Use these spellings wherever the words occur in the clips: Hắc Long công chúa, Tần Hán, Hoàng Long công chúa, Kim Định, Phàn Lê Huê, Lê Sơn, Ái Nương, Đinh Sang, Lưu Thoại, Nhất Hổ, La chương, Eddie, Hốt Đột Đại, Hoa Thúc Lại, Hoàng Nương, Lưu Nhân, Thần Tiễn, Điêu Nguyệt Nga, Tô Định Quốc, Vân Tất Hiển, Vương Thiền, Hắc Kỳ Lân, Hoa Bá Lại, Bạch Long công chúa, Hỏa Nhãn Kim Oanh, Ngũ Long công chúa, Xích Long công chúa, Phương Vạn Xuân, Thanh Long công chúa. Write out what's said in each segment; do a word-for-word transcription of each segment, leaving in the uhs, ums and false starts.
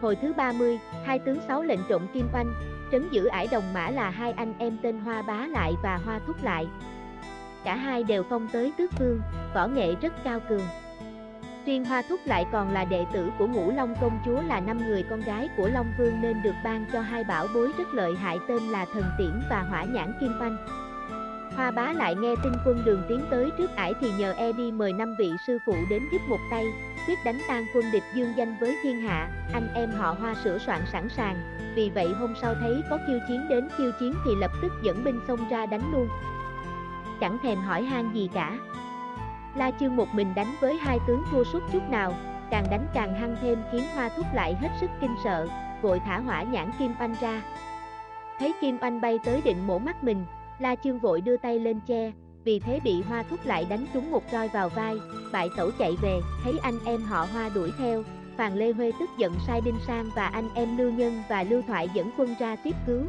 Hồi thứ ba mươi, hai tướng sáu lệnh trộm Kim Oanh, trấn giữ ải Đồng Mã là hai anh em tên Hoa Bá Lại và Hoa Thúc Lại. Cả hai đều phong tới tước vương, võ nghệ rất cao cường. Riêng Hoa Thúc Lại còn là đệ tử của Ngũ Long công chúa, là năm người con gái của Long Vương nên được ban cho hai bảo bối rất lợi hại tên là Thần Tiễn và Hỏa Nhãn Kim Oanh. Hoa Bá Lại nghe tin quân Đường tiến tới trước ải thì nhờ Eddie mời năm vị sư phụ đến giúp một tay, quyết đánh tan quân địch dương danh với thiên hạ. Anh em họ Hoa sửa soạn sẵn sàng, vì vậy hôm sau thấy có khiêu chiến đến khiêu chiến thì lập tức dẫn binh xông ra đánh luôn, chẳng thèm hỏi han gì cả. La Chương một mình đánh với hai tướng thua suốt chút nào, càng đánh càng hăng thêm khiến Hoa Thúc Lại hết sức kinh sợ, vội thả Hỏa Nhãn Kim Oanh ra. Thấy Kim Oanh bay tới định mổ mắt mình, La Chương vội đưa tay lên che, vì thế bị Hoa Thúc Lại đánh trúng một roi vào vai, bại tẩu chạy về. Thấy anh em họ Hoa đuổi theo, Phàn Lê Huê tức giận sai Đinh Sang và anh em Lưu Nhân và Lưu Thoại dẫn quân ra tiếp cứu.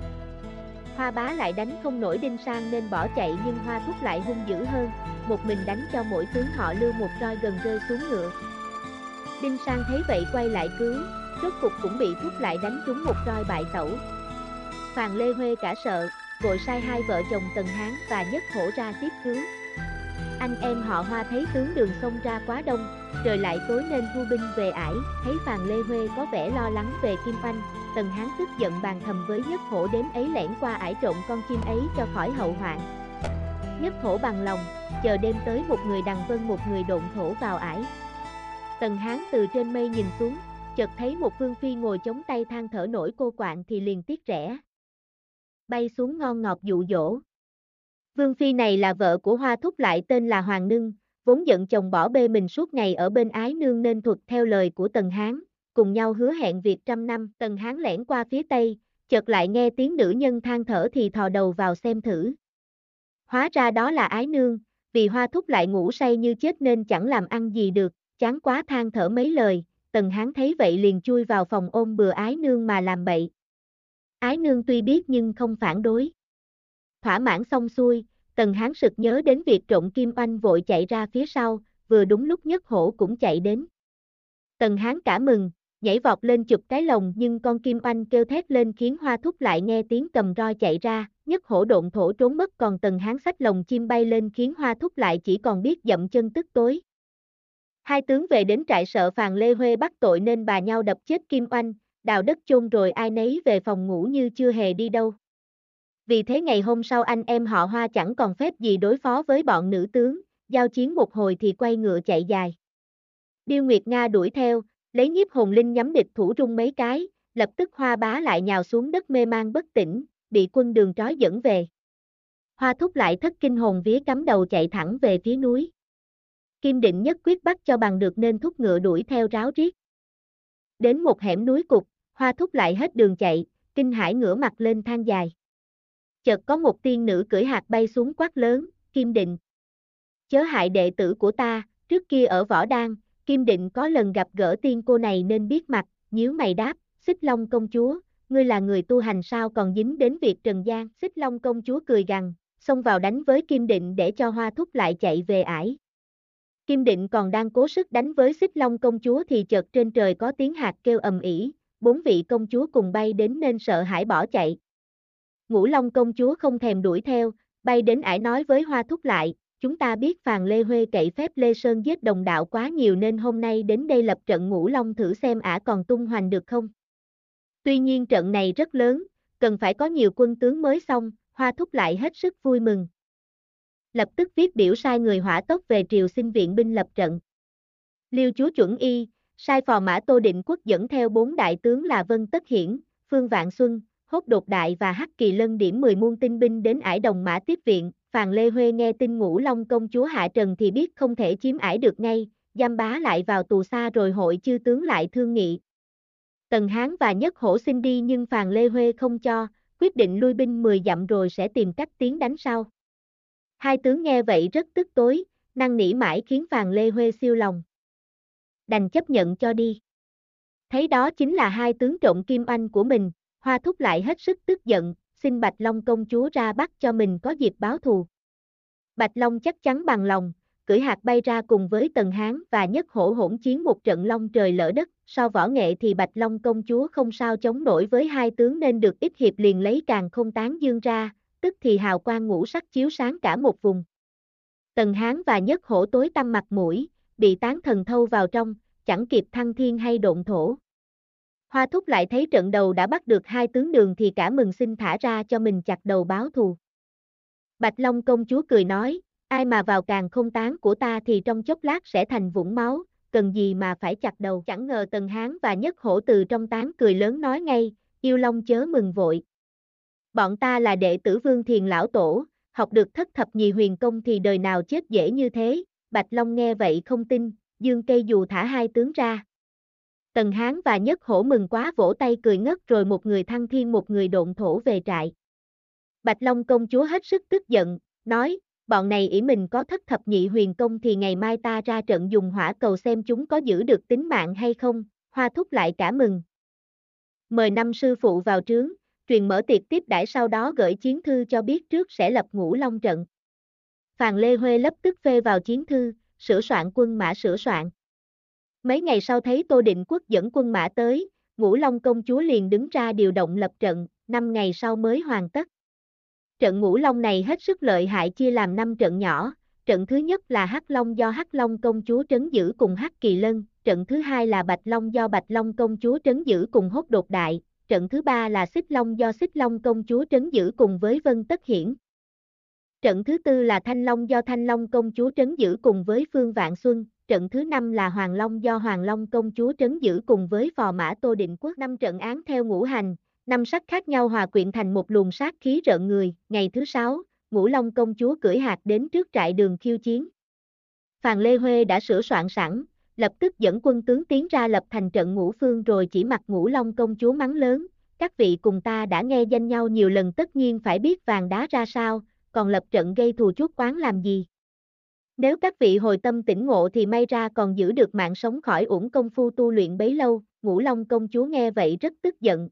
Hoa Bá Lại đánh không nổi Đinh Sang nên bỏ chạy, nhưng Hoa Thúc Lại hung dữ hơn, một mình đánh cho mỗi tướng họ Lưu một roi gần rơi xuống ngựa. Đinh Sang thấy vậy quay lại cứu, rốt cục cũng bị Thúc Lại đánh trúng một roi bại tẩu. Phàn Lê Huê cả sợ, vội sai hai vợ chồng Tần Hán và Nhất Hổ ra tiếp cứu. Anh em họ Hoa thấy tướng Đường xông ra quá đông, trời lại tối nên thu binh về ải. Thấy Phàn Lê Huê có vẻ lo lắng về Kim Oanh, Tần Hán tức giận bàn thầm với Nhất Hổ đến ấy lẻn qua ải trộm con chim ấy cho khỏi hậu hoạn. Nhất Hổ bằng lòng, chờ đêm tới một người đằng vân một người độn thổ vào ải. Tần Hán từ trên mây nhìn xuống, chợt thấy một vương phi ngồi chống tay than thở nổi cô quạnh thì liền tiếc rẻ, bay xuống ngon ngọt dụ dỗ. Vương phi này là vợ của Hoa Thúc Lại tên là Hoàng Nương, vốn giận chồng bỏ bê mình suốt ngày ở bên Ái Nương nên thuật theo lời của Tần Hán, cùng nhau hứa hẹn việc trăm năm. Tần Hán lẻn qua phía tây, chợt lại nghe tiếng nữ nhân than thở thì thò đầu vào xem thử. Hóa ra đó là Ái Nương, vì Hoa Thúc Lại ngủ say như chết nên chẳng làm ăn gì được, chán quá than thở mấy lời. Tần Hán thấy vậy liền chui vào phòng ôm bừa Ái Nương mà làm bậy. Ái Nương tuy biết nhưng không phản đối. Thỏa mãn xong xuôi, Tần Hán sực nhớ đến việc trộm Kim Oanh vội chạy ra phía sau, vừa đúng lúc Nhất Hổ cũng chạy đến. Tần Hán cả mừng, nhảy vọt lên chụp cái lồng, nhưng con Kim Oanh kêu thét lên khiến Hoa Thúc Lại nghe tiếng cầm roi chạy ra. Nhất Hổ độn thổ trốn mất, còn Tần Hán xách lồng chim bay lên khiến Hoa Thúc Lại chỉ còn biết dậm chân tức tối. Hai tướng về đến trại sợ Phàn Lê Huê bắt tội nên bà nhau đập chết Kim Oanh, đào đất chôn rồi ai nấy về phòng ngủ như chưa hề đi đâu. Vì thế ngày hôm sau anh em họ Hoa chẳng còn phép gì đối phó với bọn nữ tướng, giao chiến một hồi thì quay ngựa chạy dài. Điêu Nguyệt Nga đuổi theo, lấy nhiếp hồn linh nhắm địch thủ rung mấy cái, lập tức Hoa Bá Lại nhào xuống đất mê man bất tỉnh, bị quân Đường trói dẫn về. Hoa Thúc Lại thất kinh hồn vía, cắm đầu chạy thẳng về phía núi. Kim Định nhất quyết bắt cho bằng được nên thúc ngựa đuổi theo ráo riết. Đến một hẻm núi cục, Hoa Thúc Lại hết đường chạy, kinh hãi ngửa mặt lên than dài. Chợt có một tiên nữ cưỡi hạt bay xuống quát lớn, Kim Định, chớ hại đệ tử của ta. Trước kia ở Võ Đan, Kim Định có lần gặp gỡ tiên cô này nên biết mặt, nhíu mày đáp, Xích Long công chúa, ngươi là người tu hành sao còn dính đến việc trần gian. Xích Long công chúa cười gằn, xông vào đánh với Kim Định để cho Hoa Thúc Lại chạy về ải. Kim Định còn đang cố sức đánh với Xích Long công chúa thì chợt trên trời có tiếng hạt kêu ầm ĩ, bốn vị công chúa cùng bay đến nên sợ hãi bỏ chạy. Ngũ Long công chúa không thèm đuổi theo, bay đến ải nói với Hoa Thúc Lại, chúng ta biết Phàn Lê Huê cậy phép Lê Sơn giết đồng đạo quá nhiều nên hôm nay đến đây lập trận Ngũ Long thử xem ả còn tung hoành được không. Tuy nhiên trận này rất lớn, cần phải có nhiều quân tướng mới xong. Hoa Thúc Lại hết sức vui mừng, lập tức viết biểu sai người hỏa tốc về triều xin viện binh lập trận. Liêu chúa chuẩn y, sai phò mã Tô Định Quốc dẫn theo bốn đại tướng là Vân Tất Hiển, Phương Vạn Xuân, Hốt Đột Đại và Hắc Kỳ Lân điểm mười muôn tinh binh đến ải Đồng Mã tiếp viện. Phàn Lê Huê nghe tin Ngũ Long công chúa hạ trần thì biết không thể chiếm ải được ngay, giam Bá Lại vào tù xa rồi hội chư tướng lại thương nghị. Tần Hán và Nhất Hổ xin đi nhưng Phàn Lê Huê không cho, quyết định lui binh mười dặm rồi sẽ tìm cách tiến đánh sau. Hai tướng nghe vậy rất tức tối, năn nỉ mãi khiến Phàn Lê Huê siêu lòng, đành chấp nhận cho đi. Thấy đó chính là hai tướng trộm Kim Oanh của mình, Hoa Thúc Lại hết sức tức giận, xin Bạch Long công chúa ra bắt cho mình có dịp báo thù. Bạch Long chắc chắn bằng lòng, cưỡi hạt bay ra cùng với Tần Hán và Nhất Hổ hỗn chiến một trận long trời lở đất. So võ nghệ thì Bạch Long công chúa không sao chống nổi với hai tướng nên được ít hiệp liền lấy càng không tán dương ra, tức thì hào quang ngũ sắc chiếu sáng cả một vùng. Tần Hán và Nhất Hổ tối tăm mặt mũi, bị tán thần thâu vào trong, chẳng kịp thăng thiên hay độn thổ. Hoa Thúc Lại thấy trận đầu đã bắt được hai tướng đường thì cả mừng xin thả ra cho mình chặt đầu báo thù. Bạch Long công chúa cười nói, ai mà vào càng không tán của ta thì trong chốc lát sẽ thành vũng máu, cần gì mà phải chặt đầu. Chẳng ngờ Tần Hán và Nhất Hổ từ trong tán cười lớn nói ngay, yêu long chớ mừng vội. Bọn ta là đệ tử Vương Thiền lão tổ, học được thất thập nhì huyền công thì đời nào chết dễ như thế. Bạch Long nghe vậy không tin, dương cây dù thả hai tướng ra. Tần Hán và Nhất Hổ mừng quá vỗ tay cười ngất rồi một người thăng thiên một người độn thổ về trại. Bạch Long công chúa hết sức tức giận, nói, bọn này ỷ mình có thất thập nhị huyền công thì ngày mai ta ra trận dùng hỏa cầu xem chúng có giữ được tính mạng hay không. Hoa Thúc Lại cả mừng, mời năm sư phụ vào trướng, truyền mở tiệc tiếp đãi, sau đó gửi chiến thư cho biết trước sẽ lập Ngũ Long trận. Phàn Lê Huê lập tức phê vào chiến thư, sửa soạn quân mã sửa soạn. Mấy ngày sau thấy Tô Định Quốc dẫn quân mã tới, Ngũ Long công chúa liền đứng ra điều động lập trận, năm ngày sau mới hoàn tất. Trận Ngũ Long này hết sức lợi hại, chia làm năm trận nhỏ. Trận thứ nhất là Hắc Long do Hắc Long công chúa trấn giữ cùng Hắc Kỳ Lân, trận thứ hai là Bạch Long do Bạch Long công chúa trấn giữ cùng Hốt Đột Đại, trận thứ ba là Xích Long do Xích Long công chúa trấn giữ cùng với Vân Tất Hiển. Trận thứ tư là Thanh Long do Thanh Long công chúa trấn giữ cùng với Phương Vạn Xuân. Trận thứ năm là Hoàng Long do Hoàng Long công chúa trấn giữ cùng với phò mã Tô Định Quốc. Năm trận án theo ngũ hành, năm sắc khác nhau hòa quyện thành một luồng sát khí rợn người. Ngày thứ sáu, Ngũ Long công chúa cưỡi hạt đến trước trại đường khiêu chiến. Phàn Lê Huê đã sửa soạn sẵn, lập tức dẫn quân tướng tiến ra lập thành trận ngũ phương rồi chỉ mặt Ngũ Long công chúa mắng lớn. Các vị cùng ta đã nghe danh nhau nhiều lần tất nhiên phải biết vàng đá ra sao, còn lập trận gây thù chuốc oán làm gì. Nếu các vị hồi tâm tỉnh ngộ thì may ra còn giữ được mạng sống khỏi uổng công phu tu luyện bấy lâu. Ngũ Long công chúa nghe vậy rất tức giận,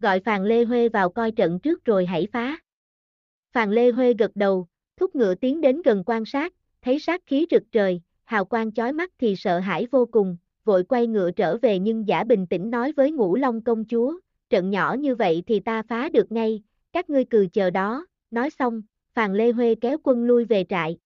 gọi Phàn Lê Huê vào coi trận trước rồi hãy phá. Phàn Lê Huê gật đầu, thúc ngựa tiến đến gần quan sát, thấy sát khí rực trời, hào quang chói mắt thì sợ hãi vô cùng, vội quay ngựa trở về nhưng giả bình tĩnh nói với Ngũ Long công chúa, trận nhỏ như vậy thì ta phá được ngay, các ngươi cừ chờ đó. Nói xong, Phàn Lê Huê kéo quân lui về trại.